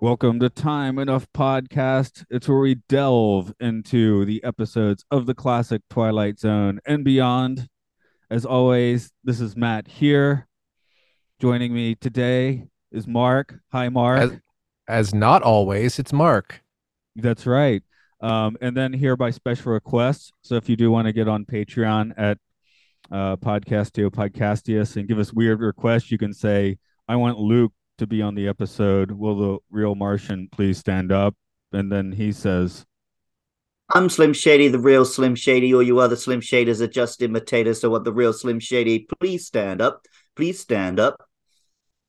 Welcome to Time Enough Podcast. It's where we delve into the episodes of the classic Twilight Zone and beyond. As always, this is Matt here. Joining me today is Mark. Hi, Mark. As not always, it's Mark. That's right. And then here by special request. So if you do want to get on Patreon at Podcastio Podcastius and give us weird requests, you can say, I want Luke to be on the episode. Will the real Martian please stand up? And then he says, I'm Slim Shady, the real Slim Shady. All you other Slim Shaders are just imitators. So what the real Slim Shady, please stand up. Please stand up.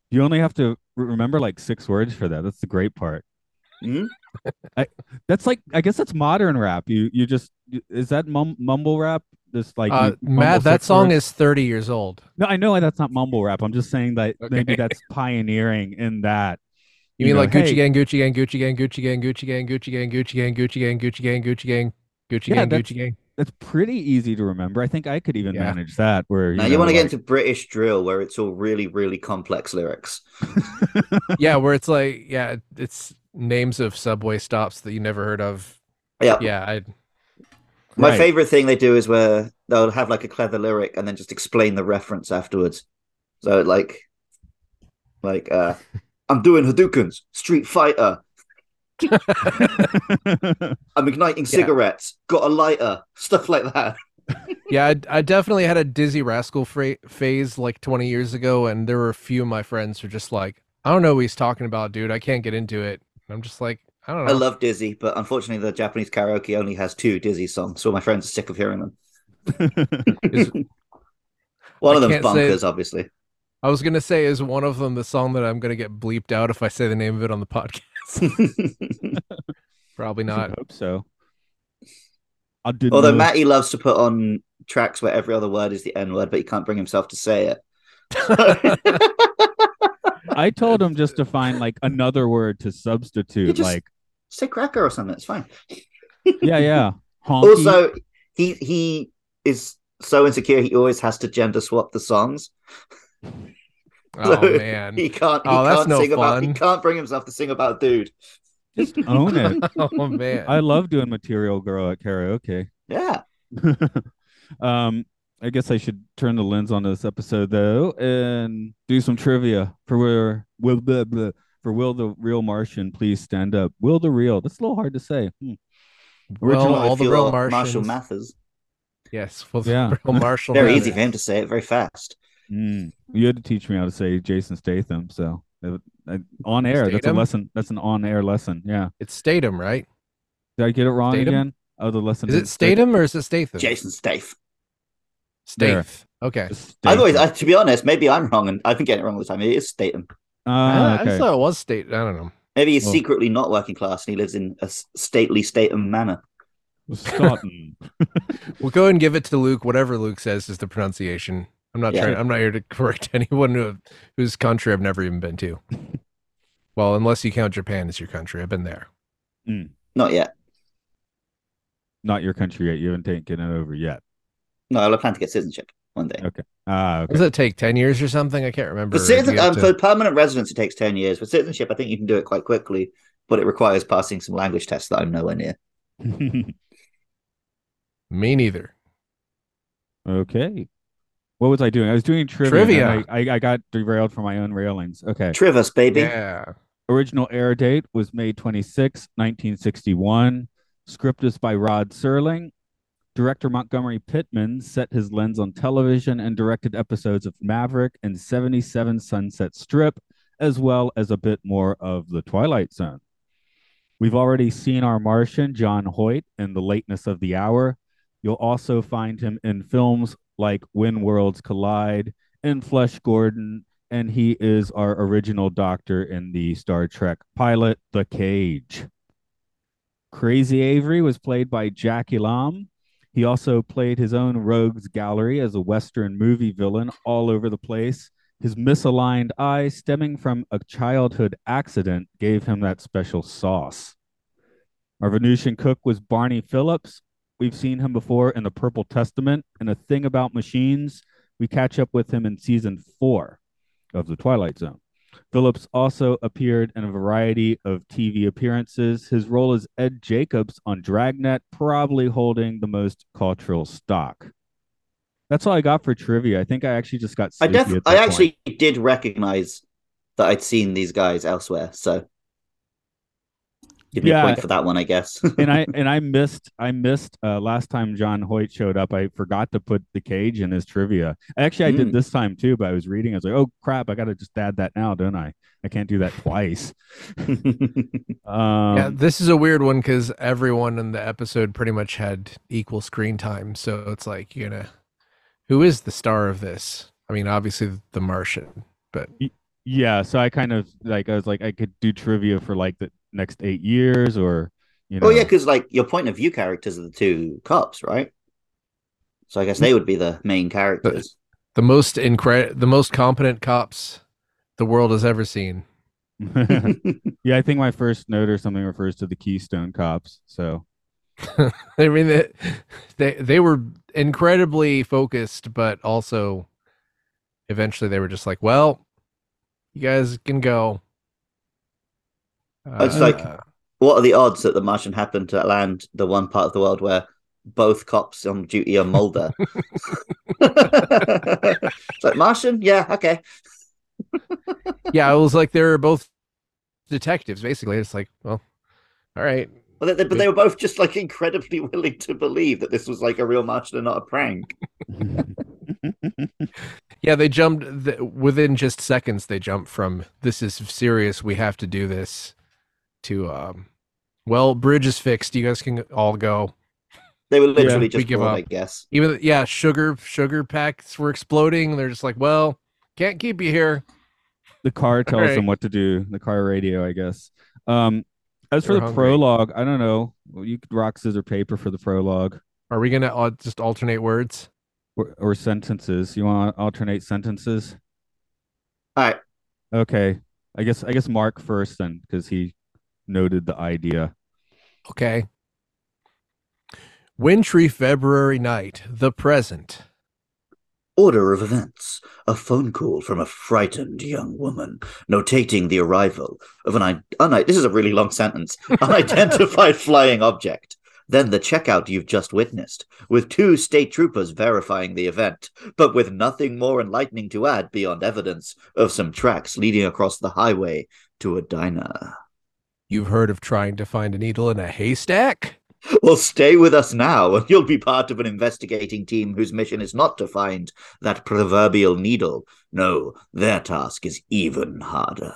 You only have to remember like six words for that. That's the great part. Mm-hmm. I guess that's modern rap. Is that mumble rap? This like Matt, that song is 30 years old. No, I know that's not mumble rap. I'm just saying that Okay. Maybe that's pioneering in that. You mean like Gucci Gang, Gucci Gang, Gucci Gang, Gucci Gang, Gucci Gang, Gucci Gang, Gucci Gang, Gucci Gang, Gucci Gang, Gucci Gang, Gucci Gang, Gucci Gang. That's pretty easy to remember. I think I could even manage that. Now you want to get into British drill where it's all really, really complex lyrics. Yeah, where it's like, yeah, it's names of subway stops that you never heard of. Yeah. Yeah. My favorite thing they do is where they'll have like a clever lyric and then just explain the reference afterwards. So like I'm doing Hadoukens, Street Fighter. I'm igniting cigarettes, got a lighter, stuff like that. Yeah, I definitely had a Dizzee Rascal phase like 20 years ago, and there were a few of my friends who were just like, I don't know what he's talking about, dude. I can't get into it. And I'm just like, I don't know. I love Dizzee, but unfortunately the Japanese karaoke only has two Dizzee songs, so my friends are sick of hearing them. One of them's bonkers, obviously. I was going to say, is one of them the song that I'm going to get bleeped out if I say the name of it on the podcast? Probably not. I hope so. Although Matty loves to put on tracks where every other word is the N-word, but he can't bring himself to say it. I told him just to find like another word to substitute, like say cracker or something. It's fine. Yeah. Honky. Also, he is so insecure. He always has to gender swap the songs. Oh so man, he can't bring himself to sing about dude. Just own it. Oh man, I love doing Material Girl at karaoke. Yeah. I guess I should turn the lens on this episode, though, and do some trivia for Will the Real Martian Please Stand Up? Will the Real. That's a little hard to say. Original, all the real Martians. Marshall Mathers. Yes. The real Marshall Mathers. Very easy for him to say it, very fast. You had to teach me how to say Jason Statham. So on air, Statham? That's a lesson. That's an on-air lesson. Yeah. It's Statham, right? Did I get it wrong again? Oh, the lesson. Is it Statham or is it Statham? Jason Statham. Statham. Okay. To be honest, maybe I'm wrong, and I've been getting it wrong all the time. It is Statham. Okay. I thought it was Statham. I don't know. Maybe he's secretly not working class, and he lives in a stately Statham manor. Statham. We'll go and give it to Luke. Whatever Luke says is the pronunciation. I'm not trying. I'm not here to correct anyone whose country I've never even been to. Well, unless you count Japan as your country, I've been there. Not yet. Not your country yet. You haven't taken it over yet. No, I plan to get citizenship one day. Okay. Does it take 10 years or something? I can't remember. For permanent residence, it takes 10 years. For citizenship, I think you can do it quite quickly, but it requires passing some language tests that I'm nowhere near. Me neither. Okay. What was I doing? I was doing trivia. I got derailed from my own railings. Okay. Trivis, baby. Yeah. Original air date was May 26, 1961. Script is by Rod Serling. Director Montgomery Pittman set his lens on television and directed episodes of Maverick and 77 Sunset Strip, as well as a bit more of The Twilight Zone. We've already seen our Martian, John Hoyt, in The Lateness of the Hour. You'll also find him in films like When Worlds Collide and Flesh Gordon, and he is our original doctor in the Star Trek pilot, The Cage. Crazy Avery was played by Jackie Lam. He also played his own rogues gallery as a Western movie villain all over the place. His misaligned eye stemming from a childhood accident gave him that special sauce. Our Venusian cook was Barney Phillips. We've seen him before in The Purple Testament and A Thing About Machines. We catch up with him in season 4 of The Twilight Zone. Phillips also appeared in a variety of TV appearances. His role as Ed Jacobs on Dragnet, probably holding the most cultural stock. That's all I got for trivia. I think I actually just got sleepy at that point. I actually did recognize that I'd seen these guys elsewhere, so give me a point for that one, I guess. and I missed last time John Hoyt showed up. I forgot to put The Cage in his trivia. Actually, I did this time too, but I was reading. I was like, oh crap, I got to just add that now, don't I? I can't do that twice. This is a weird one because everyone in the episode pretty much had equal screen time. So it's like, who is the star of this? I mean, obviously the Martian, but yeah. So I kind of I could do trivia for the next 8 years or because your point of view characters are the two cops, right? So I guess they would be the main characters, the most competent cops the world has ever seen. I think my first note or something refers to the Keystone Cops, so I mean they were incredibly focused, but also eventually they were just like, well, you guys can go. It's what are the odds that the Martian happened to land the one part of the world where both cops on duty are Mulder? It's like, Martian? Yeah, okay. It was like they're both detectives, basically. It's like, well, all right. Well, but they were both just incredibly willing to believe that this was a real Martian and not a prank. They jumped within just seconds. They jumped from this is serious, we have to do this, to bridge is fixed, you guys can all go. They were literally just give up, I guess. Even sugar packs were exploding. They're just like, well, can't keep you here. The car tells them what to do. The car radio, I guess. As for the prologue, I don't know. You could rock, scissors, paper for the prologue. Are we going to just alternate words? Or sentences. You want to alternate sentences? All right. Okay. I guess Mark first then, because he noted the idea. Okay. Wintry February night, the present. Order of events. A phone call from a frightened young woman notating the arrival of this is a really long sentence. Unidentified flying object. Then the checkout you've just witnessed, with 2 state troopers verifying the event, but with nothing more enlightening to add beyond evidence of some tracks leading across the highway to a diner. You've heard of trying to find a needle in a haystack? Well, stay with us now, and you'll be part of an investigating team whose mission is not to find that proverbial needle. No, their task is even harder.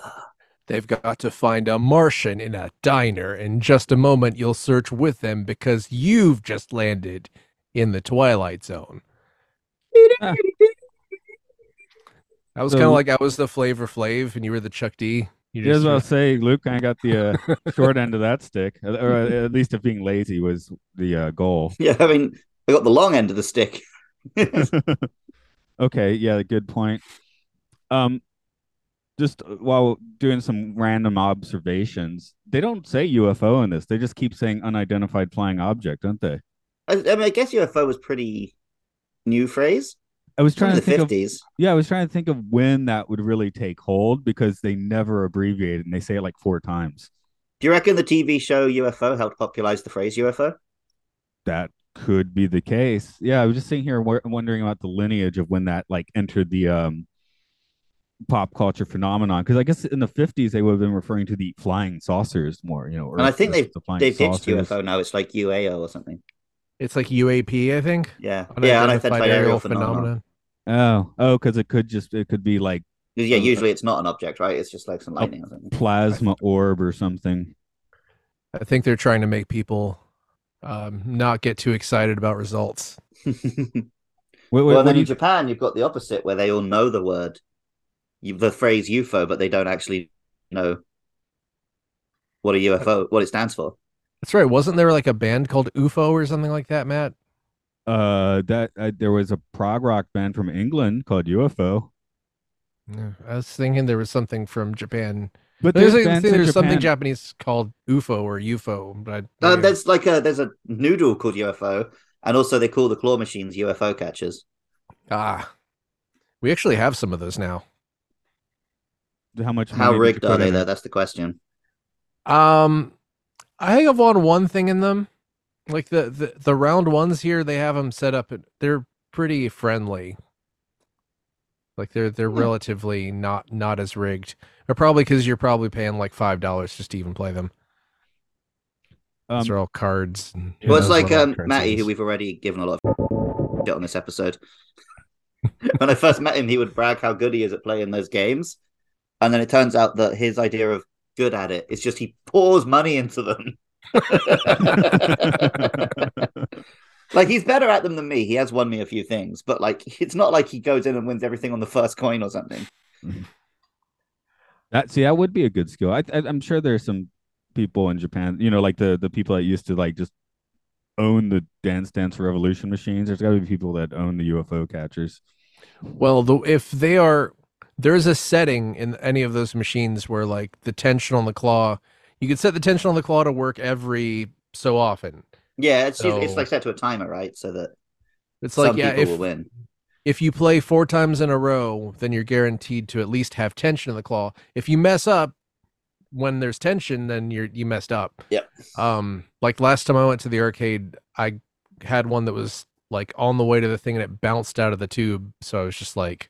They've got to find a Martian in a diner. In just a moment, you'll search with them because you've just landed in the Twilight Zone. That was kind of I was the Flavor Flav, and you were the Chuck D. As I was saying, Luke kind of got the short end of that stick, or at least if being lazy was the goal. Yeah, I mean, I got the long end of the stick. Okay, yeah, good point. Just while doing some random observations, they don't say UFO in this. They just keep saying unidentified flying object, don't they? I guess UFO was pretty new phrase. I was trying to think the 50s. I was trying to think of when that would really take hold, because they never abbreviate it, and they say it 4 times. Do you reckon the TV show UFO helped popularize the phrase UFO? That could be the case. Yeah, I was just sitting here wondering about the lineage of when that entered the pop culture phenomenon, because I guess in the 50s they would have been referring to the flying saucers more, And I think they pitched UFO now. It's UAO or something. It's UAP, I think. Yeah, and I said aerial phenomenon. Oh, because it could be usually it's not an object, right? It's just some lightning or something. Plasma orb or something. I think they're trying to make people not get too excited about results. Well, then in Japan, you've got the opposite, where they all know the word, the phrase UFO, but they don't actually know what a UFO, what it stands for. That's right. Wasn't there like a band called UFO or something like that, Matt? There was a prog rock band from England called UFO. Yeah, I was thinking there was something from Japan. But there's something Japanese called UFO or UFO. But there's a noodle called UFO, and also they call the claw machines UFO catchers. Ah, we actually have some of those now. How rigged are they, though? That's the question. I think I've won one thing in them. Like the round ones here, they have them set up. They're pretty friendly. Like they're relatively not as rigged. Or probably because you're probably paying like $5 just to even play them. These are all cards. Well, it's like Matty, who we've already given a lot of shit on this episode. When I first met him, he would brag how good he is at playing those games. And then it turns out that his idea of good at it is just he pours money into them. Like, he's better at them than me. He has won me a few things, but like, it's not like he goes in and wins everything on the first coin or something. That would be a good skill. I'm sure there's some people in Japan, you know, like the people that used to like just own the Dance Dance Revolution machines. There's got to be people that own the UFO catchers. Well, there's a setting in any of those machines where like the tension on the claw, you could set the tension on the claw to work every so often. Yeah, it's like set to a timer, right? So that it's like, people will win. If you play 4 times in a row, then you're guaranteed to at least have tension in the claw. If you mess up when there's tension, then you messed up. Yeah. Like last time I went to the arcade, I had one that was like on the way to the thing and it bounced out of the tube. So I was just like,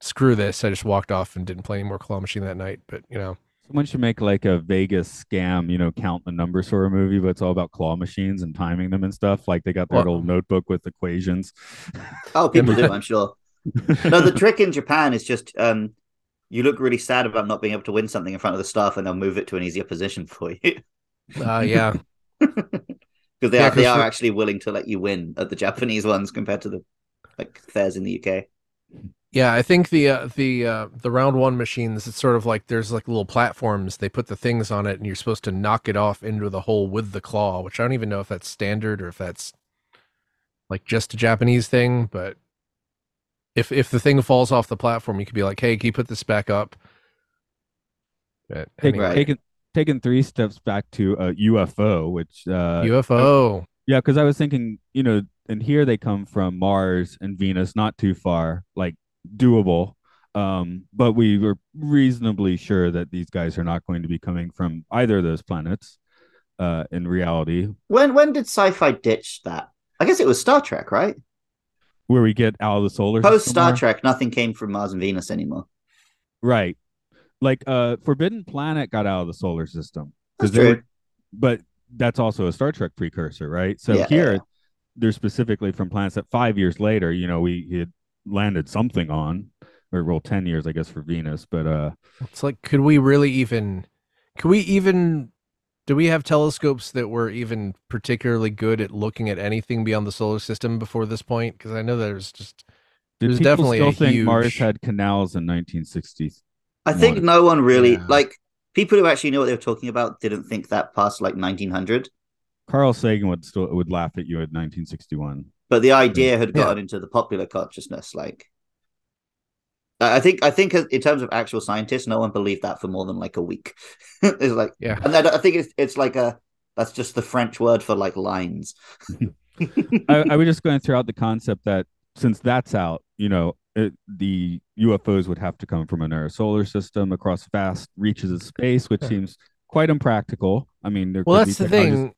screw this. I just walked off and didn't play any more claw machine that night. But you know. Someone should make like a Vegas scam, you know, count the numbers sort of movie, but it's all about claw machines and timing them and stuff. Like they got their little notebook with equations. Oh, people do, I'm sure. No, the trick in Japan is just you look really sad about not being able to win something in front of the staff, and they'll move it to an easier position for you. Yeah. Because they are actually willing to let you win at the Japanese ones compared to the like fairs in the UK. Yeah, I think the round one machines, it's sort of like there's like little platforms. They put the things on it, and you're supposed to knock it off into the hole with the claw, which I don't even know if that's standard or if that's like just a Japanese thing. But if the thing falls off the platform, you could be like, "Hey, can you put this back up?" But anyway. Taking 3 steps back to UFO, which UFO. Yeah, because I was thinking, you know, and here they come from Mars and Venus, not too far, like. Doable, but we were reasonably sure that these guys are not going to be coming from either of those planets in reality. When did sci-fi ditch that? I guess it was Star Trek, right? Where we get out of the solar system. Post Star Trek, nothing came from Mars and Venus anymore. Right. Like Forbidden Planet got out of the solar system. That's true. But that's also a Star Trek precursor, right? So they're specifically from planets that 5 years later, you know, we had landed something on, or well, 10 years I guess for Venus, but it's like, do we have telescopes that were even particularly good at looking at anything beyond the solar system before this point? Because I know there's definitely still think Mars had canals in 1960s. I think no one really like people who actually knew what they were talking about didn't think that past like 1900. Carl Sagan would laugh at you at 1961. But the idea had gotten into the popular consciousness. Like, I think in terms of actual scientists, no one believed that for more than like a week. It's like, yeah, and I think it's like that's just the French word for like lines. I was just going to throw out the concept that since that's out, you know, the UFOs would have to come from another solar system across vast reaches of space, which seems quite impractical. I mean, that's the thing,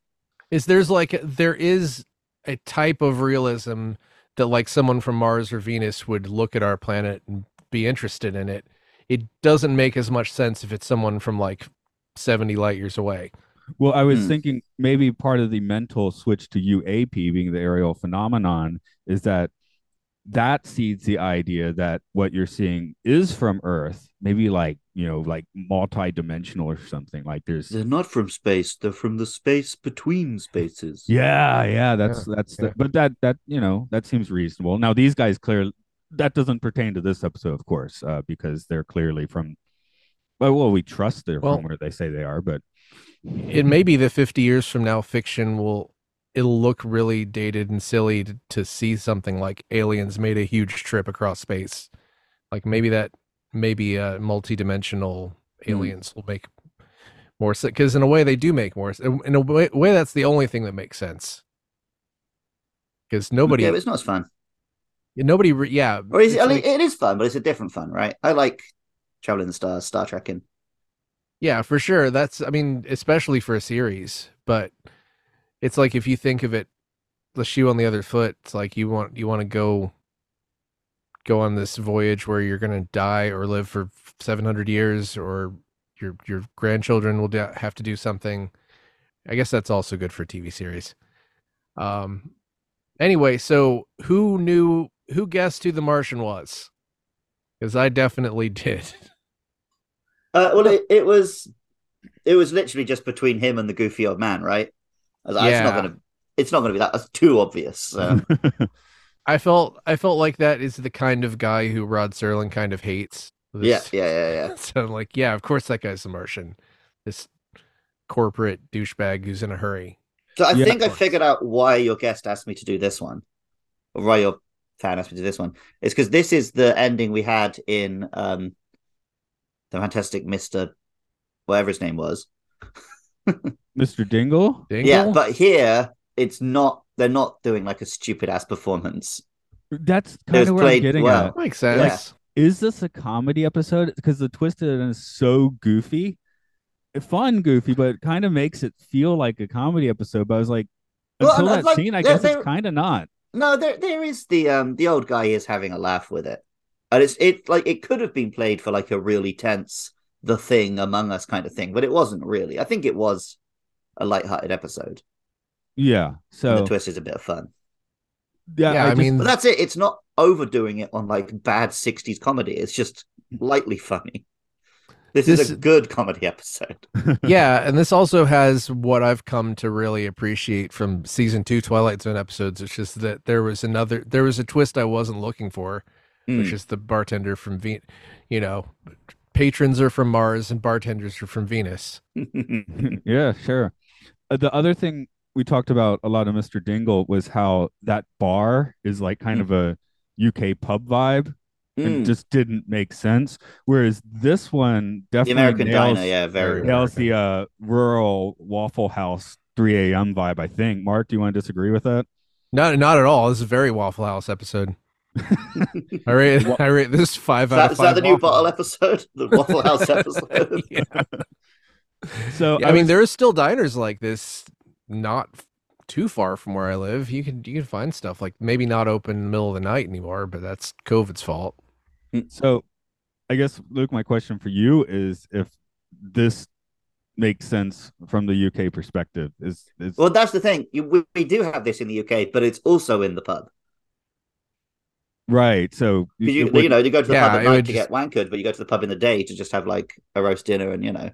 is there is a type of realism that like someone from Mars or Venus would look at our planet and be interested in it. It doesn't make as much sense if it's someone from like 70 light years away. Well, I was thinking maybe part of the mental switch to UAP being the aerial phenomenon is that that seeds the idea that what you're seeing is from Earth, maybe like multi-dimensional or something. Like they're not from space; they're from the space between spaces. Yeah. But that seems reasonable. Now these guys clearly that doesn't pertain to this episode, of course, because they're clearly from. Well, we trust they're from where they say they are, but it may be that 50 years from now, fiction it'll look really dated and silly to see something like aliens made a huge trip across space. Like maybe multi-dimensional aliens will make more sense. Because in a way they do make more sense. In a way that's the only thing that makes sense. Because nobody... Yeah, it's not as fun. Nobody... Yeah. Or is it, it is fun, but it's a different fun, right? I like traveling the stars, Star Trekking. Yeah, for sure. That's, especially for a series, but... It's like if you think of it, the shoe on the other foot. It's like you want to go on this voyage where you're going to die or live for 700 years, or your grandchildren will have to do something. I guess that's also good for TV series. Anyway, so who guessed who the Martian was? Because I definitely did. Well, it was literally just between him and the goofy old man, right? It's not going to be that. That's too obvious. So. I felt like that is the kind of guy who Rod Serling kind of hates. Yeah. So I'm like, yeah, of course that guy's the Martian, this corporate douchebag who's in a hurry. So I think I figured out why your guest asked me to do this one, or why your fan asked me to do this one. It's because this is the ending we had in the Fantastic Mr. whatever his name was. Mr. Dingle? Yeah, but here it's not. They're not doing like a stupid ass performance. That's kind of what I'm getting at. Makes sense. Yeah. Is this a comedy episode? Because the twist is so goofy, but it kind of makes it feel like a comedy episode. But I was like, scene, I guess it's kind of not. No, there is the old guy is having a laugh with it, and it could have been played for like a really tense The Thing, Among Us kind of thing, but it wasn't really. I think it was a lighthearted episode. Yeah, so and the twist is a bit of fun. Yeah, but that's it. It's not overdoing it on like bad 60s comedy. It's just lightly funny. This is a good comedy episode. Yeah, and this also has what I've come to really appreciate from season 2 Twilight Zone episodes. It's just that there was a twist I wasn't looking for, which is the bartender from Venus, patrons are from Mars and bartenders are from Venus. Yeah, sure. The other thing we talked about a lot of Mr. Dingle was how that bar is like kind of a UK pub vibe. It just didn't make sense. Whereas this one definitely nails the rural Waffle House 3 a.m. vibe, I think. Mark, do you want to disagree with that? No, not at all. This is a very Waffle House episode. I rate this 5 out of 5. Is that the new bottle episode? The Waffle House episode? Yeah. So yeah, there are still diners like this, not too far from where I live. You can find stuff like maybe not open in the middle of the night anymore, but that's COVID's fault. So I guess, Luke, my question for you is if this makes sense from the UK perspective. Well, that's the thing. We do have this in the UK, but it's also in the pub. Right, so you go to the pub at night to get wankered, but you go to the pub in the day to just have like a roast dinner and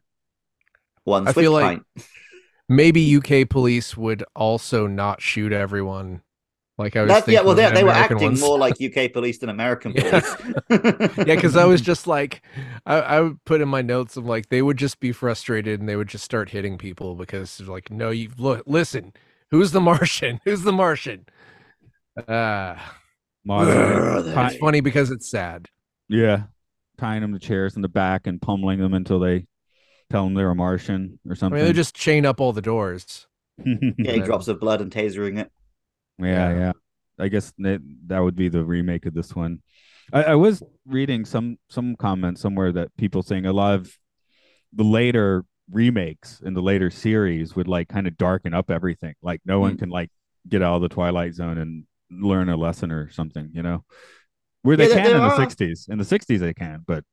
one. I feel like maybe UK police would also not shoot everyone. Like I was thinking, they were acting more like UK police than American police. Yeah, because I was just like, I would put in my notes of like they would just be frustrated and they would just start hitting people because like no, you listen, who's the Martian? Who's the Martian? It's funny because it's sad. Yeah, tying them to chairs in the back and pummeling them until they tell them they're a Martian or something. They just chain up all the doors. Drops of blood and tasering it. Yeah. I guess that would be the remake of this one. I was reading some comments somewhere that people saying a lot of the later remakes in the later series would like kind of darken up everything. Like no one can like get out of the Twilight Zone and learn a lesson or something, in the 60s. In the 60s they can, but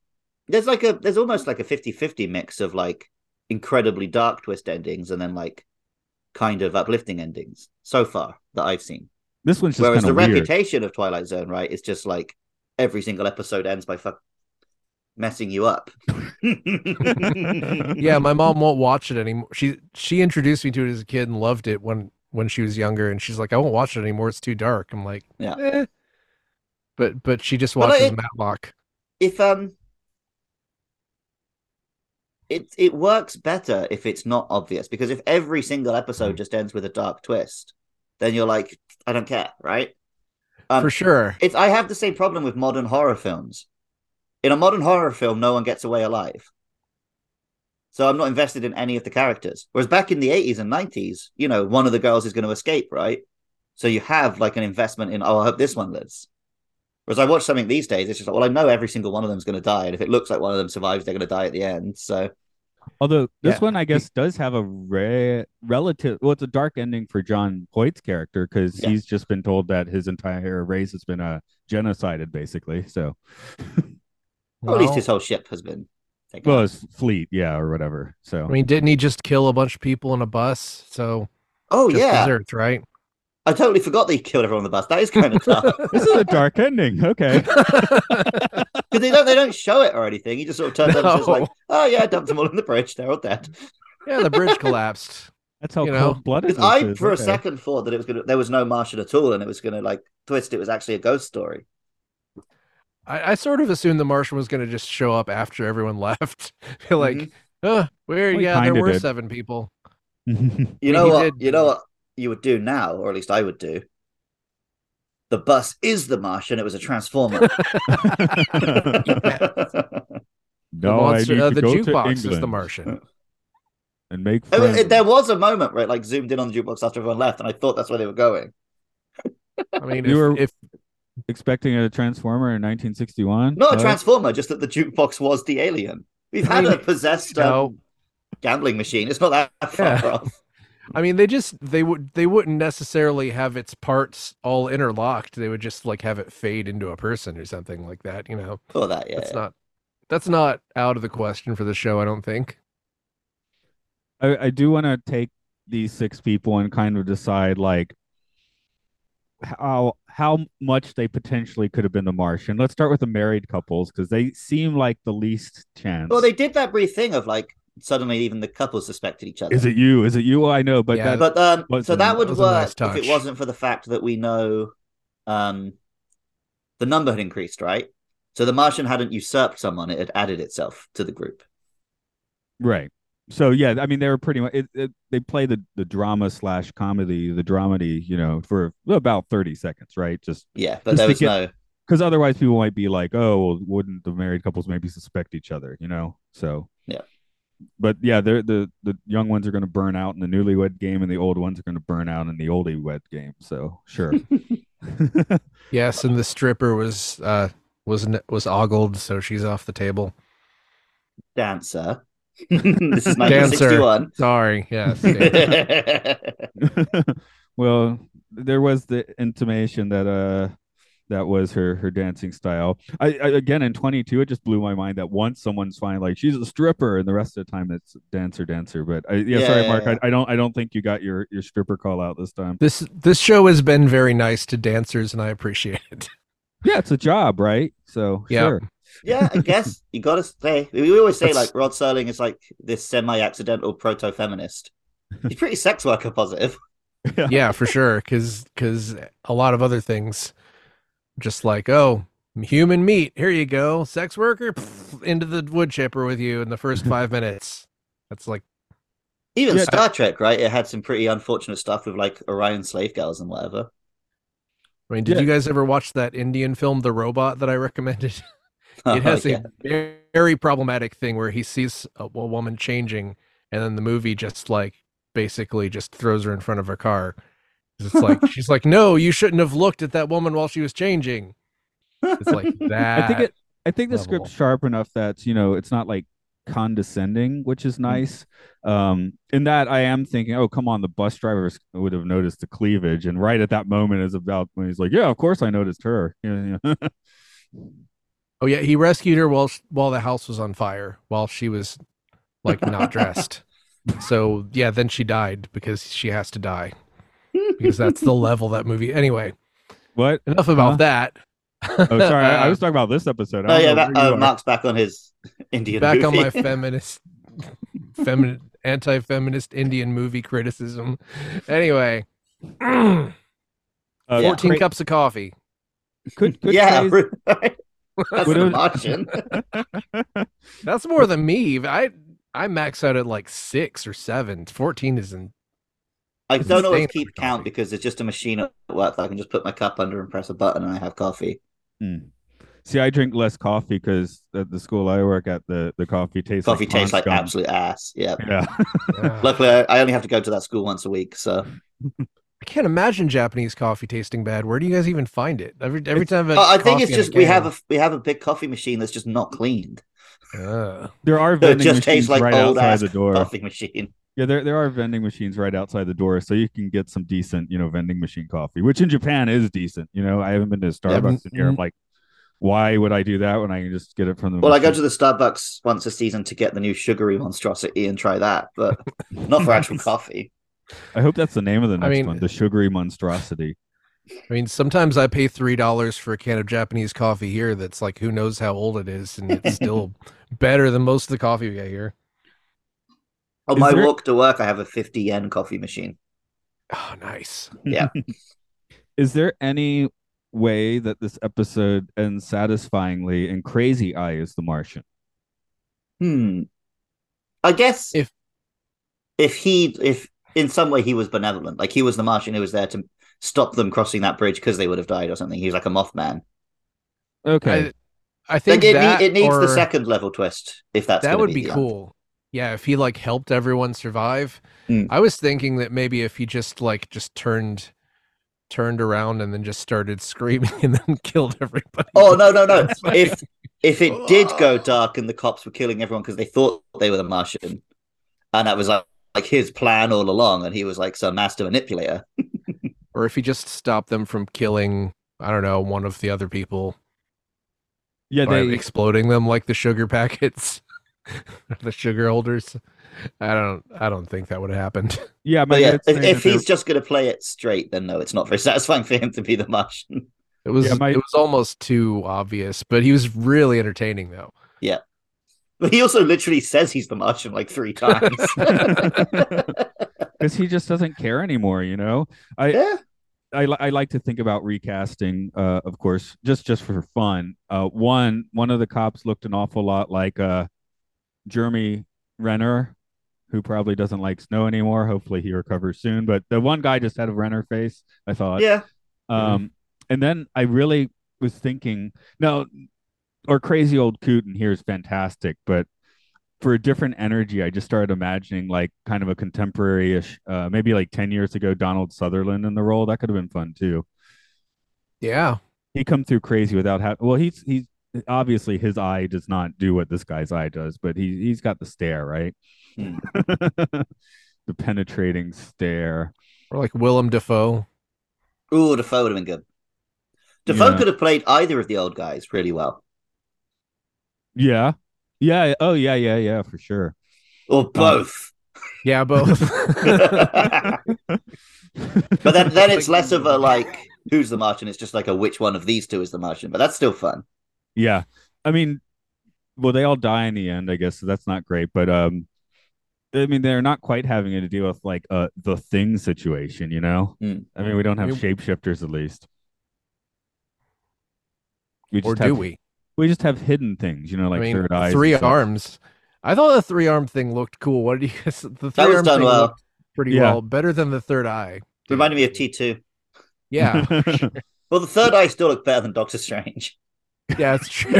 there's like there's almost like a 50-50 mix of like incredibly dark twist endings and then like kind of uplifting endings so far that I've seen. This one's just whereas the weird reputation of Twilight Zone, right? It's just like every single episode ends by messing you up. Yeah, my mom won't watch it anymore. She introduced me to it as a kid and loved it when she was younger, and she's like, I won't watch it anymore, it's too dark. I'm like, yeah. Eh. But she just watches Matlock. If it works better if it's not obvious, because if every single episode just ends with a dark twist, then you're like, I don't care, right? For sure. I have the same problem with modern horror films. In a modern horror film, no one gets away alive. So I'm not invested in any of the characters. Whereas back in the 80s and 90s, you know, one of the girls is going to escape, right? So you have like an investment in, oh, I hope this one lives. Whereas I watch something these days, it's just like, well, I know every single one of them is going to die. And if it looks like one of them survives, they're going to die at the end. So, although this one, I guess, does have a relative... Well, it's a dark ending for John Hoyt's character because he's just been told that his entire race has been genocided, basically. So... Well, at least his whole ship has been taken. Well, his fleet, yeah, or whatever. So I mean, didn't he just kill a bunch of people in a bus? So desserts, right? I totally forgot that he killed everyone on the bus. That is kind of tough. This is a dark ending. Okay. Because they don't show it or anything. He just sort of turns up and says like, oh yeah, I dumped them all in the bridge. They're all dead. Yeah, the bridge collapsed. That's how cold-blooded it is. For a second thought that there was no Martian at all and it was going to like twist. It was actually a ghost story. I sort of assumed the Martian was going to just show up after everyone left. Like, there were 7 people. You know what you would do now, or at least I would do? The bus is the Martian. It was a transformer. The jukebox is the Martian. And make friends. There was a moment where it like zoomed in on the jukebox after everyone left, and I thought that's where they were going. I mean, if expecting a transformer in 1961? Not a transformer, just that the jukebox was the alien. We've had a possessed gambling machine. It's not that far off. I mean, they wouldn't necessarily have its parts all interlocked. They would just like have it fade into a person or something like that, you know. Oh, that, yeah. That's not out of the question for the show, I don't think. I do want to take these 6 people and kind of decide like how much they potentially could have been the Martian. Let's start with the married couples because they seem like the least chance. Well, they did that brief thing of like suddenly even the couples suspected each other. Is it you? Well, I know, but yeah. That would work if it wasn't for the fact that we know the number had increased, right? So the Martian hadn't usurped someone; it had added itself to the group, right? So yeah, I mean, they were pretty much they play the drama / comedy, the dramedy, you know, for about 30 seconds, right? Just yeah, but just there was because otherwise people might be like, oh, well, wouldn't the married couples maybe suspect each other, you know? So yeah, but yeah, the young ones are going to burn out in the newlywed game, and the old ones are going to burn out in the oldywed game. So sure, yes, and the stripper was ogled, so she's off the table. Dancer. This is 1961. Sorry, yes. Well, there was the intimation that that was her dancing style. I again in 22, it just blew my mind that once someone's fine, like she's a stripper, and the rest of the time it's dancer. But Mark, yeah. I don't think you got your stripper call out this time. This show has been very nice to dancers, and I appreciate it. Yeah, it's a job, right? So yeah. Sure. Yeah, I guess you gotta say. We always say like Rod Serling is like this semi-accidental proto-feminist. He's pretty sex worker positive. Yeah, for sure. Because a lot of other things, just like human meat. Here you go, sex worker into the wood chipper with you in the first 5 minutes. That's like even Star Trek, right? It had some pretty unfortunate stuff with like Orion slave girls and whatever. I mean, did you guys ever watch that Indian film, The Robot, that I recommended? It has a very problematic thing where he sees a woman changing, and then the movie just like basically just throws her in front of a car. It's like she's like, "No, you shouldn't have looked at that woman while she was changing." It's like that. I think the script's sharp enough that it's not like condescending, which is nice. In that I am thinking, oh, come on, the bus driver would have noticed the cleavage, and right at that moment is about when he's like, "Yeah, of course I noticed her." Oh yeah, he rescued her while the house was on fire, while she was like not dressed. So yeah, then she died because she has to die. because that's the level that movie. Anyway, what? Enough about that. Oh, sorry. I was talking about this episode. Oh yeah, Mark's back on his Indian. Back movie. On my feminist, anti-feminist Indian movie criticism. Anyway, 14 cups of coffee. Could yeah. That's an option. That's more than me. I max out at like 6 or 7. 14 is in. I don't always keep count because it's just a machine at work that I can just put my cup under and press a button and I have coffee. Mm. See, I drink less coffee because at the school I work at, the coffee tastes like absolute ass. Yep. Yeah. Luckily, I only have to go to that school once a week, so. I can't imagine Japanese coffee tasting bad. Where do you guys even find it? Every time I think it's just we have a big coffee machine that's just not cleaned. There are vending machines tastes like right old outside the door. Coffee machine. Yeah, there are vending machines right outside the door, so you can get some decent, vending machine coffee, which in Japan is decent. I haven't been to Starbucks in here. I'm like, why would I do that when I can just get it from the? Well, machine? I go to the Starbucks once a season to get the new sugary monstrosity and try that, but not for actual coffee. I hope that's the name of the next one, the sugary monstrosity. I mean, sometimes I pay $3 for a can of Japanese coffee here that's like who knows how old it is, and it's still better than most of the coffee we get here. On my walk to work, I have a 50 yen coffee machine. Oh, nice. Yeah. Is there any way that this episode ends satisfyingly and Crazy Eye is the Martian? I guess if in some way he was benevolent, like he was the Martian who was there to stop them crossing that bridge because they would have died or something. He's like a Mothman. Okay. I think like it needs the second level twist if that would be cool. End. Yeah, if he like helped everyone survive. I was thinking that maybe if he just turned around and then just started screaming and then killed everybody. Oh no. If it did go dark and the cops were killing everyone because they thought they were the Martian, and that was like his plan all along, and he was like some master manipulator. Or if he just stopped them from killing, I don't know, one of the other people. Yeah, by exploding them like the sugar packets. The sugar holders. I don't think that would have happened. Yeah, if he's just going to play it straight, then no, it's not very satisfying for him to be the Martian. It was almost too obvious, but he was really entertaining though. Yeah, but he also literally says he's the Martian like 3 times because he just doesn't care anymore. I like to think about recasting, of course, just for fun. One of the cops looked an awful lot like Jeremy Renner, who probably doesn't like snow anymore. Hopefully he recovers soon. But the one guy just had a Renner face, I thought. Yeah. And then I really was thinking, no, our crazy old coot in here is fantastic. But for a different energy, I just started imagining like kind of a contemporary-ish, maybe like 10 years ago, Donald Sutherland in the role. That could have been fun, too. Yeah. He come through crazy without having... Well, he's obviously his eye does not do what this guy's eye does, but he's got the stare, right? The penetrating stare. Or like Willem Dafoe. Ooh, Dafoe would have been good. Dafoe could have played either of the old guys really well. Yeah. Yeah. Oh, yeah, for sure. Or both. Yeah, both. But then it's less of a like, who's the Martian? It's just like a which one of these two is the Martian, but that's still fun. Yeah, I mean, well, they all die in the end, I guess, so that's not great. But, I mean, they're not quite having to deal with, like, the thing situation, I mean, we don't have shapeshifters, at least. We just have hidden things, like third eyes. 3 arms. I thought the 3-arm thing looked cool. What did you guys... The 3-arm thing looked pretty well. Better than the third eye. Reminded me of T2. Yeah. Sure. Well, the third eye still looked better than Doctor Strange. Yeah, it's true.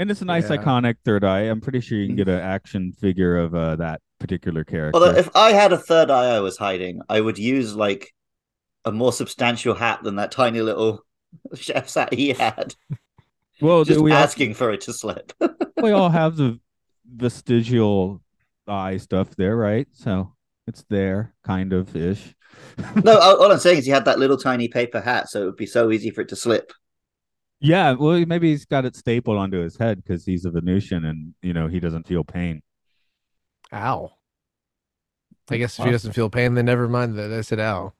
And it's a nice iconic third eye. I'm pretty sure you can get an action figure of that particular character. Although if I had a third eye I was hiding, I would use like a more substantial hat than that tiny little chef's hat he had. Well, just asking for it to slip. We all have the vestigial eye stuff there, right? So it's there, kind of ish. No, all I'm saying is he had that little tiny paper hat, so it would be so easy for it to slip. Yeah, well, maybe he's got it stapled onto his head because he's a Venusian and, he doesn't feel pain. Ow. I guess if he doesn't feel pain, then never mind that I said ow.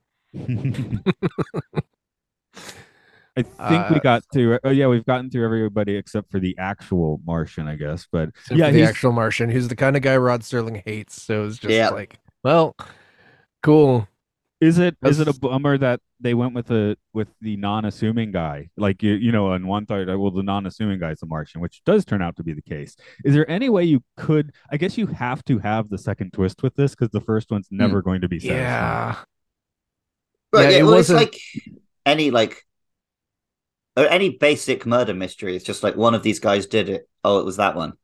I think we've gotten through everybody except for the actual Martian, I guess. But yeah, the actual Martian, who's the kind of guy Rod Serling hates. So it's just like, well, cool. Is it a bummer that they went with the non-assuming guy? Like, you know, on one thought, well, the non-assuming guy is the Martian, which does turn out to be the case. Is there any way you could? I guess you have to have the second twist with this because the first one's never going to be satisfying. Yeah, but yeah, it was like any basic murder mystery. It's just like one of these guys did it. Oh, it was that one.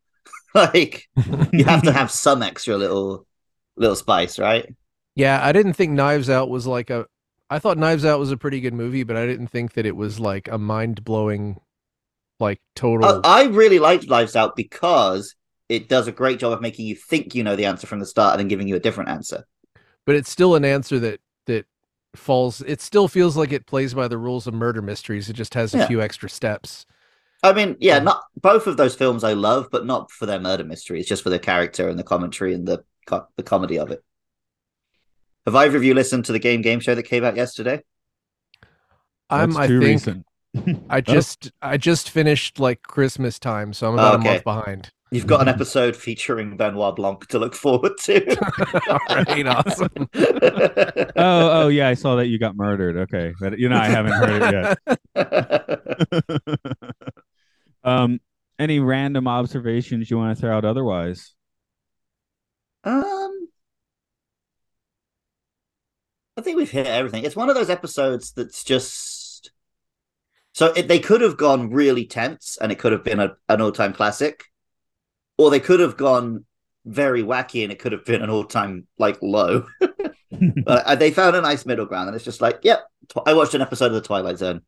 Like, you have to have some extra little spice, right? Yeah, I didn't think Knives Out was I thought Knives Out was a pretty good movie, but I didn't think that it was like a mind-blowing, like, total... I really liked Knives Out because it does a great job of making you think you know the answer from the start and then giving you a different answer. But it's still an answer that falls... It still feels like it plays by the rules of murder mysteries. It just has a few extra steps. I mean, not both of those films I love, but not for their murder mysteries, just for the character and the commentary and the comedy of it. Have either of you listened to the Game Show that came out yesterday? I think I just finished like Christmas time, so I'm about a month behind. You've got an episode featuring Benoit Blanc to look forward to. All right, awesome. oh yeah, I saw that you got murdered. Okay, but, you know, I haven't heard it yet. Any random observations you want to throw out? Otherwise, I think we've hit everything. It's one of those episodes that's just they could have gone really tense and it could have been an all-time classic, or they could have gone very wacky and it could have been an all-time low. But they found a nice middle ground, and it's just like, yep, I watched an episode of the Twilight Zone.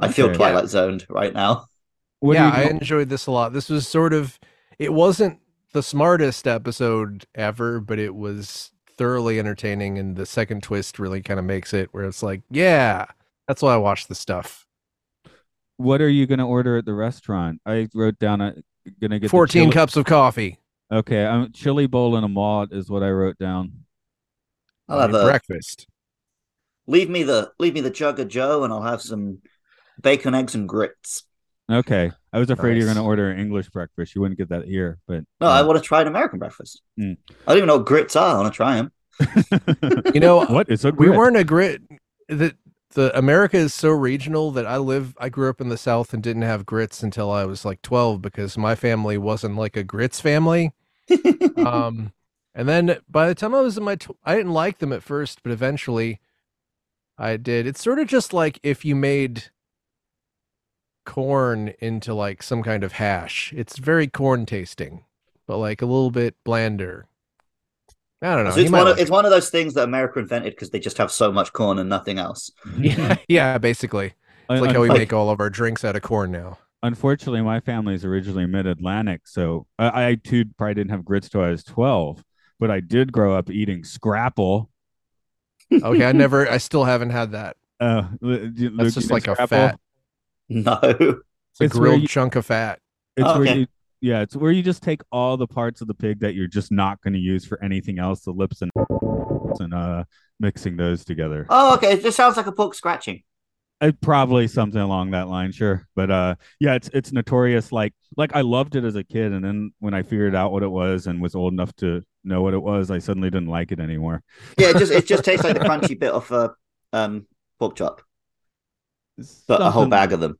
I feel Twilight Zoned right now. I enjoyed this a lot. This was it wasn't the smartest episode ever, but it was thoroughly entertaining, and the second twist really kind of makes it where it's like, yeah, that's why I watch the stuff. What are you going to order at the restaurant? I wrote down I'm going to get 14 cups of coffee. Okay, I'm chili bowl and a maud is what I wrote down. I'll have breakfast. Leave me the jug of Joe, and I'll have some bacon, eggs, and grits. Okay, I was afraid you were going to order an English breakfast. You wouldn't get that here, but no, I want to try an American breakfast. I don't even know what grits are. I want to try them. You know what? It's a grit. We weren't a grit. The America is so regional that I grew up in the South and didn't have grits until I was like 12 because my family wasn't like a grits family. And then by the time I was in my, I didn't like them at first, but eventually, I did. It's sort of just like if you made corn into like some kind of hash. It's very corn tasting, but like a little bit blander. I don't know. So it's one of those things that America invented because they just have so much corn and nothing else. Yeah, basically. It's like how we make all of our drinks out of corn now. Unfortunately, my family is originally mid-Atlantic, so I too probably didn't have grits till I was 12, but I did grow up eating scrapple. Okay, I still haven't had that. That's just like a fat. No, it's a grilled chunk of fat. It's where you just take all the parts of the pig that you're just not going to use for anything else, the lips and mixing those together. Oh, okay. It just sounds like a pork scratching. Probably something along that line, sure. But it's notorious. Like I loved it as a kid, and then when I figured out what it was and was old enough to know what it was, I suddenly didn't like it anymore. Yeah, it just tastes like the crunchy bit of pork chop. But a whole bag of them.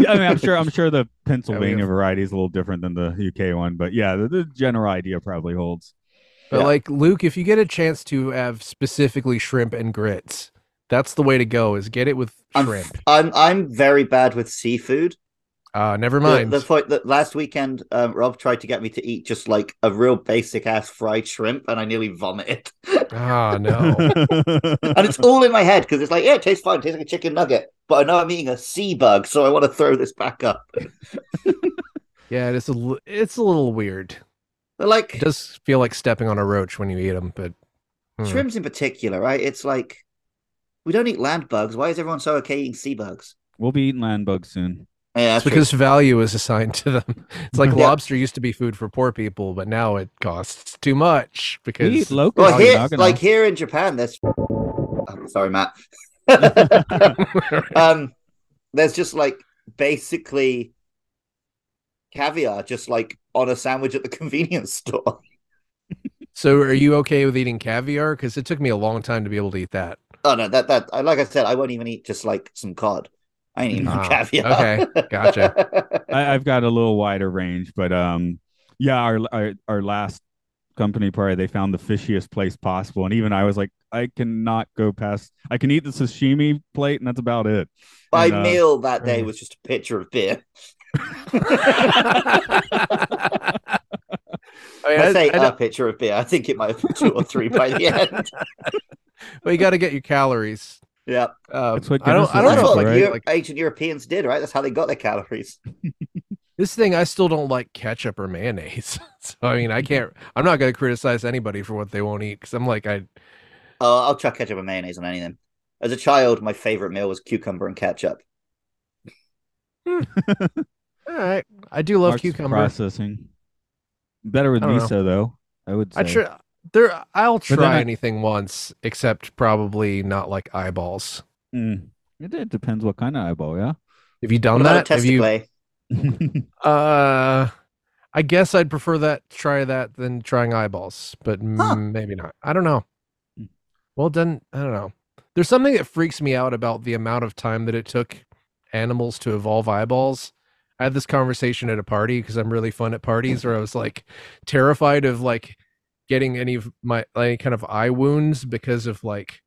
Yeah, I mean, I'm sure the Pennsylvania variety is a little different than the UK one, but yeah, the general idea probably holds. But like, Luke, if you get a chance to have specifically shrimp and grits, that's the way to go. Is get it with shrimp. I'm very bad with seafood. Never mind. The point that last weekend, Rob tried to get me to eat just like a real basic ass fried shrimp, and I nearly vomited. Oh, no. And it's all in my head because it's like, yeah, it tastes fine. It tastes like a chicken nugget. But I know I'm eating a sea bug, so I want to throw this back up. Yeah, it's a little weird. But it does feel like stepping on a roach when you eat them. But shrimps in particular, right? It's like, we don't eat land bugs. Why is everyone so okay eating sea bugs? We'll be eating land bugs soon. Yeah, because value is assigned to them. It's like lobster used to be food for poor people, but now it costs too much because we eat local. Well, here, like here in Japan, that's sorry, Matt. There's just like basically caviar, just like on a sandwich at the convenience store. So, are you okay with eating caviar? Because it took me a long time to be able to eat that. Oh no, that like I said, I won't even eat just like some cod. I ain't even caviar. Okay, gotcha. I've got a little wider range, but yeah, our last company party, they found the fishiest place possible, and even I was like, I cannot go past. I can eat the sashimi plate, and that's about it. My meal that day was just a pitcher of beer. I say a pitcher of beer. I think it might have been 2 or 3 by the end. Well, you got to get your calories. Yeah, that's what ancient Europeans did, right? That's how they got their calories. This thing, I still don't like ketchup or mayonnaise. So I mean, I'm not going to criticize anybody for what they won't eat because I'm like, I'll try ketchup and mayonnaise on anything. As a child, my favorite meal was cucumber and ketchup. All right, I do love cucumber processing. Better with miso though, I would say. I'll try anything once, except probably not like eyeballs. Mm. It depends what kind of eyeball, yeah. Have you done that? Have you? I guess I'd prefer try that than trying eyeballs, but maybe not. I don't know. Well, then I don't know. There's something that freaks me out about the amount of time that it took animals to evolve eyeballs. I had this conversation at a party because I'm really fun at parties, where I was like terrified of like getting any of my any kind of eye wounds because of like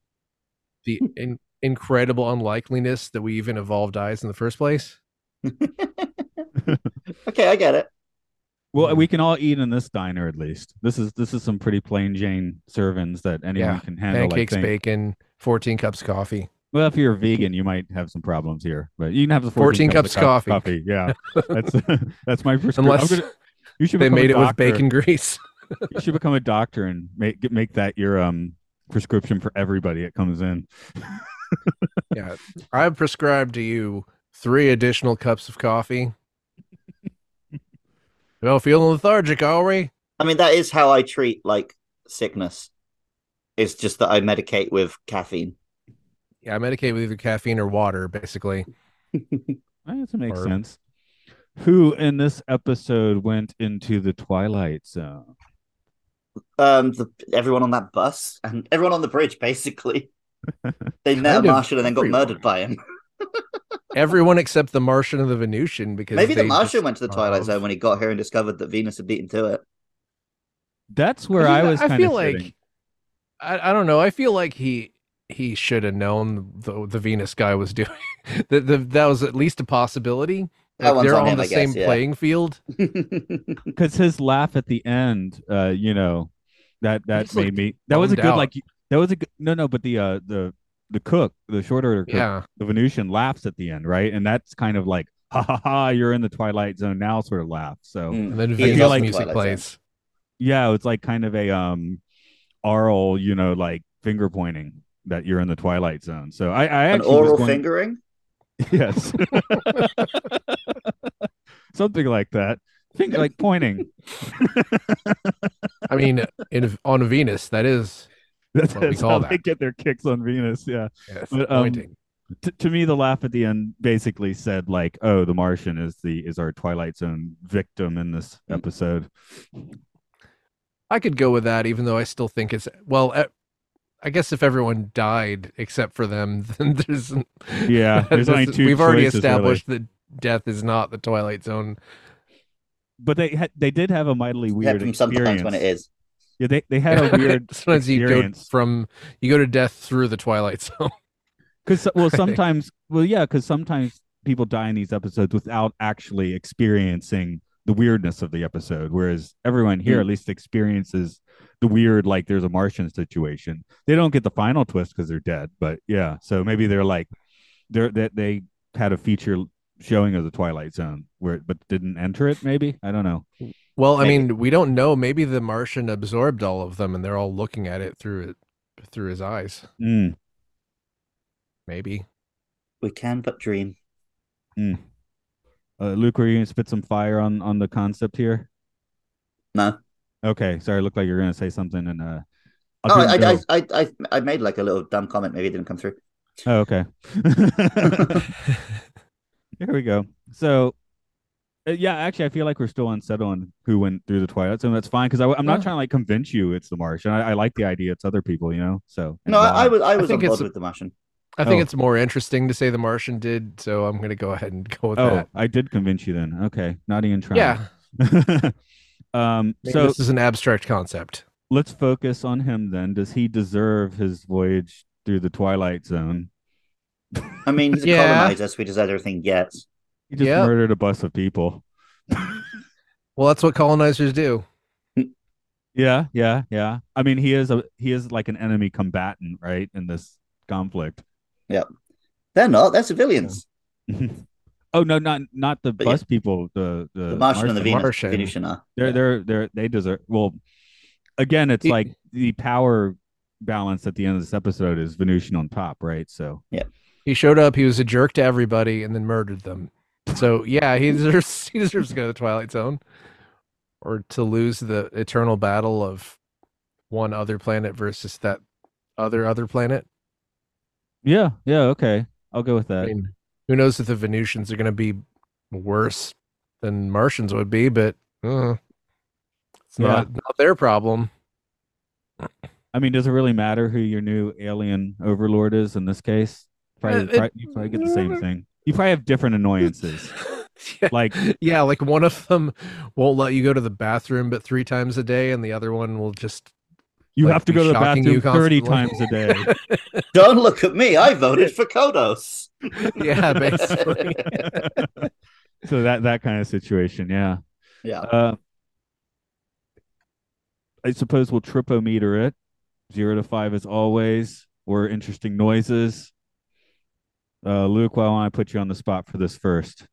the incredible unlikeliness that we even evolved eyes in the first place. Okay, I get it. Well, we can all eat in this diner at least. This is some pretty plain Jane servings that anyone can handle. Pancakes, bacon, 14 cups of coffee. Well, if you're a vegan, you might have some problems here, but you can have the 14 cups of coffee. Yeah, that's my prescription. Unless you should they made it with bacon grease. You should become a doctor and make that your prescription for everybody that comes in. Yeah, I've prescribed to you 3 additional cups of coffee. Well, feeling lethargic, are we? I mean, that is how I treat like sickness. It's just that I medicate with caffeine. Yeah, I medicate with either caffeine or water, basically. That makes sense. Who in this episode went into the Twilight Zone? Everyone on that bus and everyone on the bridge, basically. They met a Martian and then got murdered by him. Everyone except the Martian and the Venusian, because maybe the Martian went to the Twilight Zone when he got here and discovered that Venus had beaten to it. That's where I was. I feel like I don't know. I feel like he should have known the Venus guy was doing that. That was at least a possibility. Like they're on the same playing field. Because his laugh at the end, that made me. That was a good like. That was a good, no. But the cook, the short order cook, the Venusian laughs at the end, right? And that's kind of like ha ha ha, you're in the Twilight Zone now, sort of laugh. So and then Venus music plays. Yeah, it's like kind of a oral, like finger pointing that you're in the Twilight Zone. So I actually oral fingering. Yes. Something like that. Think like pointing. I mean, on Venus, that is what we call that. They get their kicks on Venus, yeah. But, pointing. To me, the laugh at the end basically said like, oh, the Martian is our Twilight Zone victim in this episode. I could go with that, even though I still think it's... Well, I guess if everyone died except for them, then there's only 2 We've already established that death is not the Twilight Zone. But they did have a mightily weird experience. Sometimes when it is. Yeah, they had a weird sometimes experience. You go to death through the Twilight Zone. Because sometimes people die in these episodes without actually experiencing the weirdness of the episode, whereas everyone here at least experiences the weird, like there's a Martian situation. They don't get the final twist because they're dead, but yeah. So maybe they're like they had a feature showing of the Twilight Zone but didn't enter it. Maybe I don't know. Well, I mean, we don't know. Maybe the Martian absorbed all of them, and they're all looking at it through his eyes. Mm. Maybe we can but dream. Mm. Luke, were you going to spit some fire on the concept here? No. Okay, sorry. It looked like you were going to say something. And I made like a little dumb comment. Maybe it didn't come through. Oh, okay. Here we go. So, yeah, actually, I feel like we're still unsettled on who went through the Twilight Zone. That's fine, because I'm not trying to like convince you it's the Martian. I like the idea it's other people, you know. So no, I was involved with the Martian. I think it's more interesting to say the Martian did, so I'm going to go ahead and go with that. I did convince you then. Okay, not even trying. Yeah. So this is an abstract concept. Let's focus on him then. Does he deserve his voyage through the Twilight Zone? I mean, he's a colonizer, so he does everything gets. He just murdered a bus of people. Well, that's what colonizers do. Yeah. I mean, he is like an enemy combatant, right, in this conflict. Yeah. They're not. They're civilians. Oh no, not the bus people. The Martian and the Venus. They deserve. Well, again, it's like the power balance at the end of this episode is Venusian on top, right? So yeah, he showed up. He was a jerk to everybody, and then murdered them. So yeah, he deserves to go to the Twilight Zone, or to lose the eternal battle of one other planet versus that other planet. Yeah. Okay, I'll go with that. I mean, who knows if the Venusians are going to be worse than Martians would be, but it's not their problem. I mean, does it really matter who your new alien overlord is in this case? You probably get the same thing. You probably have different annoyances. Like one of them won't let you go to the bathroom but 3 times a day, and the other one will just... You have to go to the bathroom 30 times a day. Don't look at me. I voted for Kodos. Yeah, basically. So that kind of situation, yeah. I suppose we'll tripometer it. 0 to 5 as always, or interesting noises. Luke, why don't I put you on the spot for this first?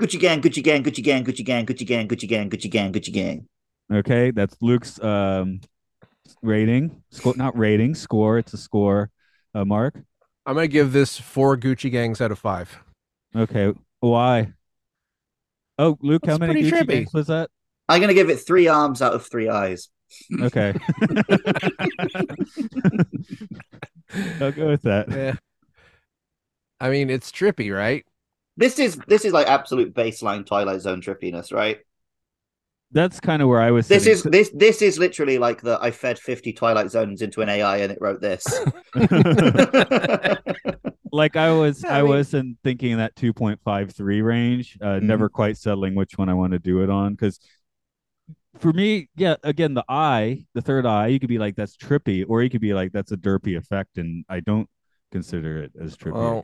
Gucci Gang, Gucci Gang, Gucci Gang, Gucci Gang, Gucci Gang, Gucci Gang, Gucci Gang, Gucci Gang. Okay, that's Luke's score. It's a score. Mark, I'm gonna give this 4 Gucci Gangs out of 5. Okay, why? Oh, Luke, how many Gucci Gangs was that? I'm gonna give it 3 arms out of 3 eyes. Okay, I'll go with that. Yeah. I mean, it's trippy, right? This is like absolute baseline Twilight Zone trippiness, right? That's kind of where I was. This is literally like I fed 50 Twilight Zones into an AI and it wrote this. Like I wasn't thinking in that 2.53 range, never quite settling which one I want to do it on, because for me, yeah, again, the third eye, you could be like that's trippy, or you could be like that's a derpy effect, and I don't consider it as trippy. Oh.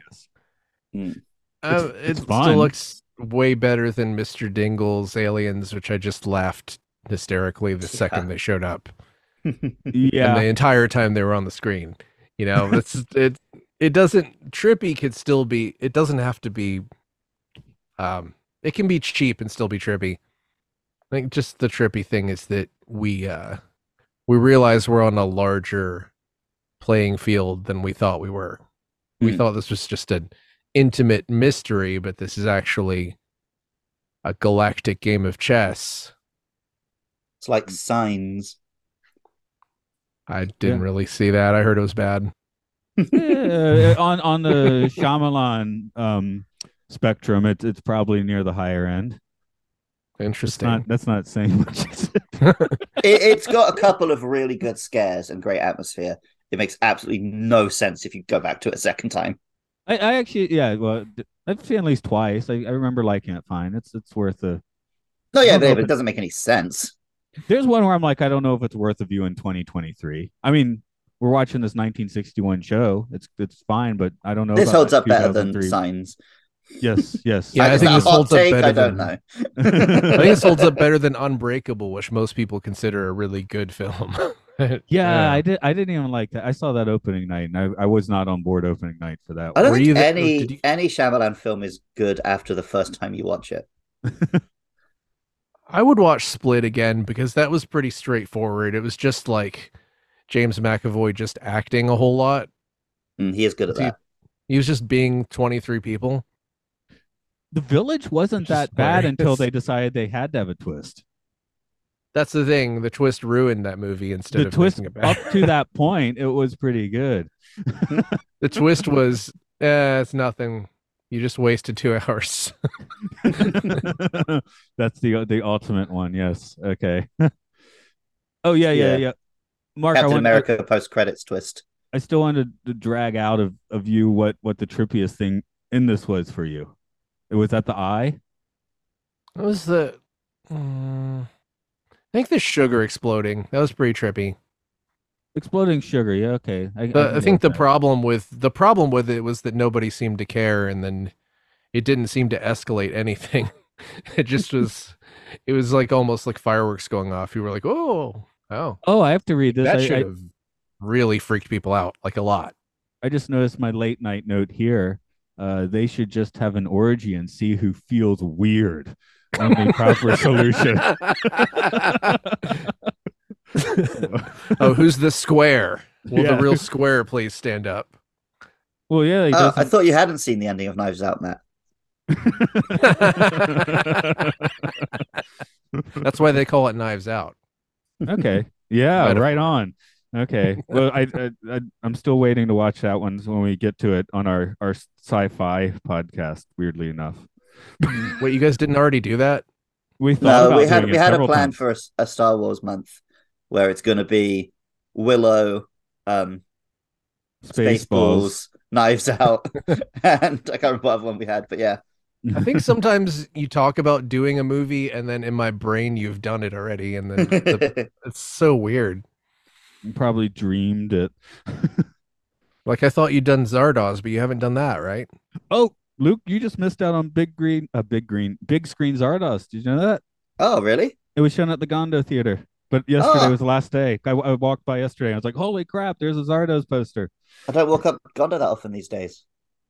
I guess. It still looks way better than Mr. Dingle's Aliens, which I just laughed hysterically the second they showed up. Yeah, and the entire time they were on the screen, you know, it doesn't trippy could still be. It doesn't have to be. It can be cheap and still be trippy. I think just the trippy thing is that we realize we're on a larger playing field than we thought we were. We thought this was just an intimate mystery, but this is actually a galactic game of chess. It's like Signs. I didn't really see that. I heard it was bad. On the Shyamalan spectrum, it's probably near the higher end. Interesting. That's not saying much. It's got a couple of really good scares and great atmosphere. It makes absolutely no sense if you go back to it a second time. I actually, well, I've seen at least twice. I remember liking it fine. It's worth a... No, yeah, but it doesn't make any sense. There's one where I'm like, I don't know if it's worth a view in 2023. I mean, we're watching this 1961 show. It's fine, but I don't know. This holds up better than Signs. Yes. Yeah, I think this holds up better. I don't know. I think this holds up better than Unbreakable, which most people consider a really good film. Yeah, I didn't even like that. I saw that opening night, and I was not on board opening night for that. I don't think any Shyamalan film is good after the first time you watch it. I would watch Split again, because that was pretty straightforward. It was just like James McAvoy just acting a whole lot. He is good at that. He was just being 23 people. The Village wasn't that bad until they decided they had to have a twist. That's the thing. The twist ruined that movie instead of making it bad. Up to that point, it was pretty good. The twist was, it's nothing. You just wasted 2 hours. That's the ultimate one. Yes. Okay. Oh, yeah. Mark, Captain America post-credits twist. I still wanted to drag out of you what the trippiest thing in this was for you. Was that the eye? It was the... I think the sugar exploding. That was pretty trippy. Exploding sugar. Yeah. Okay. I think the problem with it was that nobody seemed to care, and then it didn't seem to escalate anything. It just was. It was like almost like fireworks going off. You were like, oh, I have to read this. That should have really freaked people out, like a lot. I just noticed my late night note here. They should just have an orgy and see who feels weird. Only proper solution. Oh, who's the square? Will the real square please stand up? Well, yeah. I thought you hadn't seen the ending of Knives Out, Matt. That's why they call it Knives Out. Okay. Yeah. Right on. Okay. Well, I'm still waiting to watch that one when we get to it on our sci-fi podcast. Weirdly enough. Wait, you guys didn't already do that? We had a plan for a Star Wars month where it's going to be Willow, Spaceballs, Knives Out, and I can't remember what other one we had, but yeah. I think sometimes you talk about doing a movie, and then in my brain you've done it already, and then it's so weird. You probably dreamed it. Like I thought you'd done Zardoz, but you haven't done that, right? Oh. Luke, you just missed out on big screen Zardoz. Did you know that? Oh, really? It was shown at the Gondo Theater, but yesterday was the last day. I walked by yesterday. And I was like, "Holy crap! There's a Zardoz poster." I don't walk up Gondo that often these days.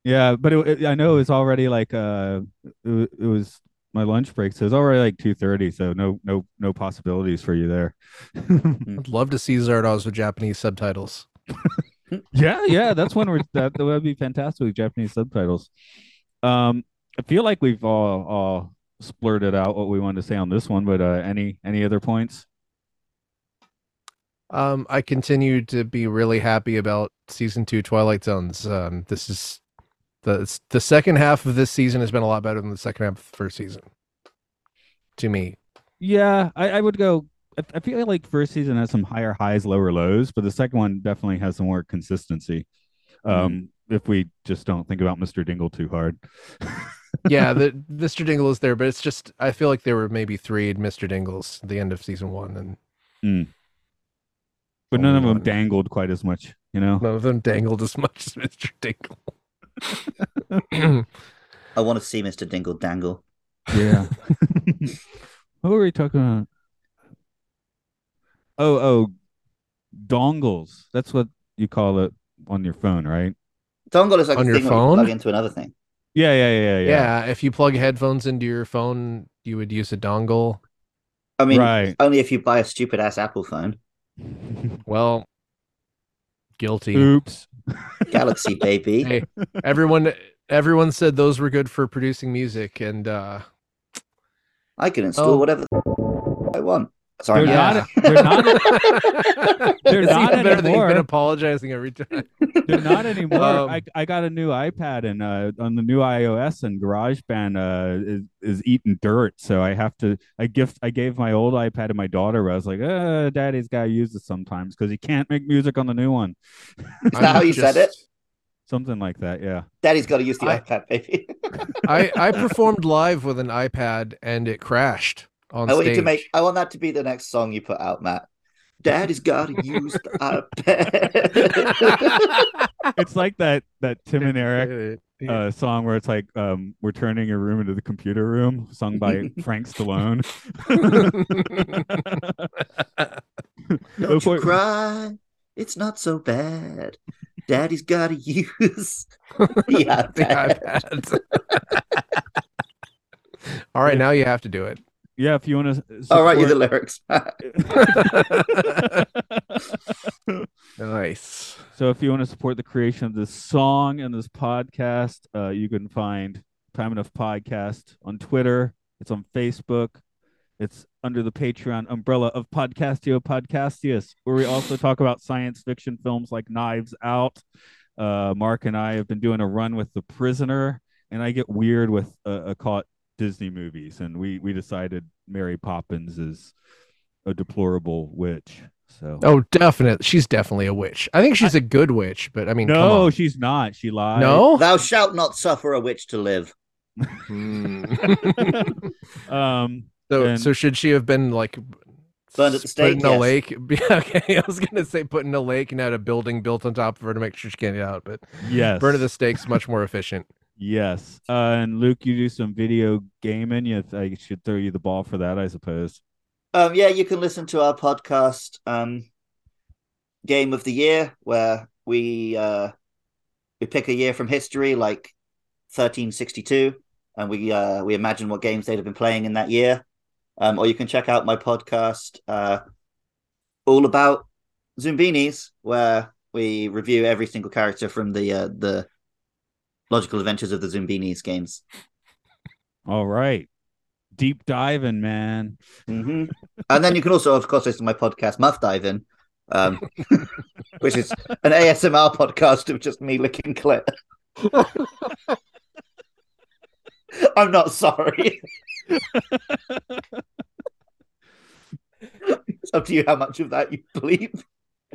Yeah, but I know it was already like it was my lunch break, so it was already like 2:30. So no possibilities for you there. I'd love to see Zardoz with Japanese subtitles. yeah, that's when that would be fantastic with Japanese subtitles. I feel like we've all splurted out what we wanted to say on this one, but any other points? I continue to be really happy about season 2 Twilight Zones. This is the second half of this season has been a lot better than the second half of the first season. To me, yeah, I would go. I feel like first season has some higher highs, lower lows, but the second one definitely has some more consistency. If we just don't think about Mr. Dingle too hard. Yeah, Mr. Dingle is there, but it's just, I feel like there were maybe 3 Mr. Dingles at the end of season 1. But none of them dangled quite as much, you know? None of them dangled as much as Mr. Dingle. I want to see Mr. Dingle dangle. Yeah. What were we talking about? Oh, dongles. That's what you call it on your phone, right? Dongle is like on a thing you plug into another thing. Yeah. Yeah, if you plug headphones into your phone, you would use a dongle. I mean, right. Only if you buy a stupid-ass Apple phone. Well, guilty. Oops. Galaxy, baby. Hey, everyone said those were good for producing music, and... I can install whatever I want. Sorry, they're not anymore. Better than you've been apologizing every time. They're not anymore. I got a new iPad, and on the new iOS, and GarageBand is eating dirt. So I have to. I gave my old iPad to my daughter. Where I was like, "Daddy's got to use it sometimes because he can't make music on the new one." Is that how you said it? Something like that, yeah. Daddy's got to use the iPad, baby. I performed live with an iPad, and it crashed. I want that to be the next song you put out, Matt. Daddy's gotta use the iPad. It's like that Tim and Eric song where it's like we're turning your room into the computer room, sung by Frank Stallone. Don't you cry, it's not so bad. Daddy's gotta use the iPad. All right, now you have to do it. Yeah, if you want to I'll write you the lyrics. Nice. So if you want to support the creation of this song and this podcast, you can find Time Enough Podcast on Twitter. It's on Facebook. It's under the Patreon umbrella of Podcastio Podcastius, where we also talk about science fiction films like Knives Out. Mark and I have been doing a run with The Prisoner, and I get weird with caught Disney movies, and we decided Mary Poppins is a deplorable witch. So definitely, she's definitely a witch. I think she's a good witch, but I mean, no, she's not. She lied. No, thou shalt not suffer a witch to live. So should she have been like burned at the stake? Put in a lake. Okay, I was gonna say put in a lake and had a building built on top of her to make sure she can't get out. But yes, burn at the stake's much more efficient. Yes, and Luke, you do some video gaming. I should throw you the ball for that, I suppose. Yeah, you can listen to our podcast, Game of the Year, where we pick a year from history, like 1362, and we imagine what games they'd have been playing in that year. Or you can check out my podcast, All About Zumbinis, where we review every single character from the Logical Adventures of the Zumbinis games. All right. Deep diving, man. Mm-hmm. And then you can also, of course, listen to my podcast, Muff Diving, which is an ASMR podcast of just me licking clit. I'm not sorry. It's up to you how much of that you believe.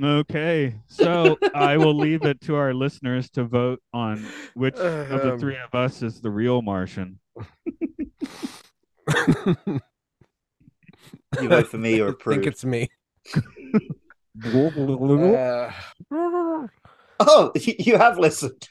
Okay, so I will leave it to our listeners to vote on which of the three of us is the real Martian. You vote for me or approve? I think it's me. Oh, you have listened.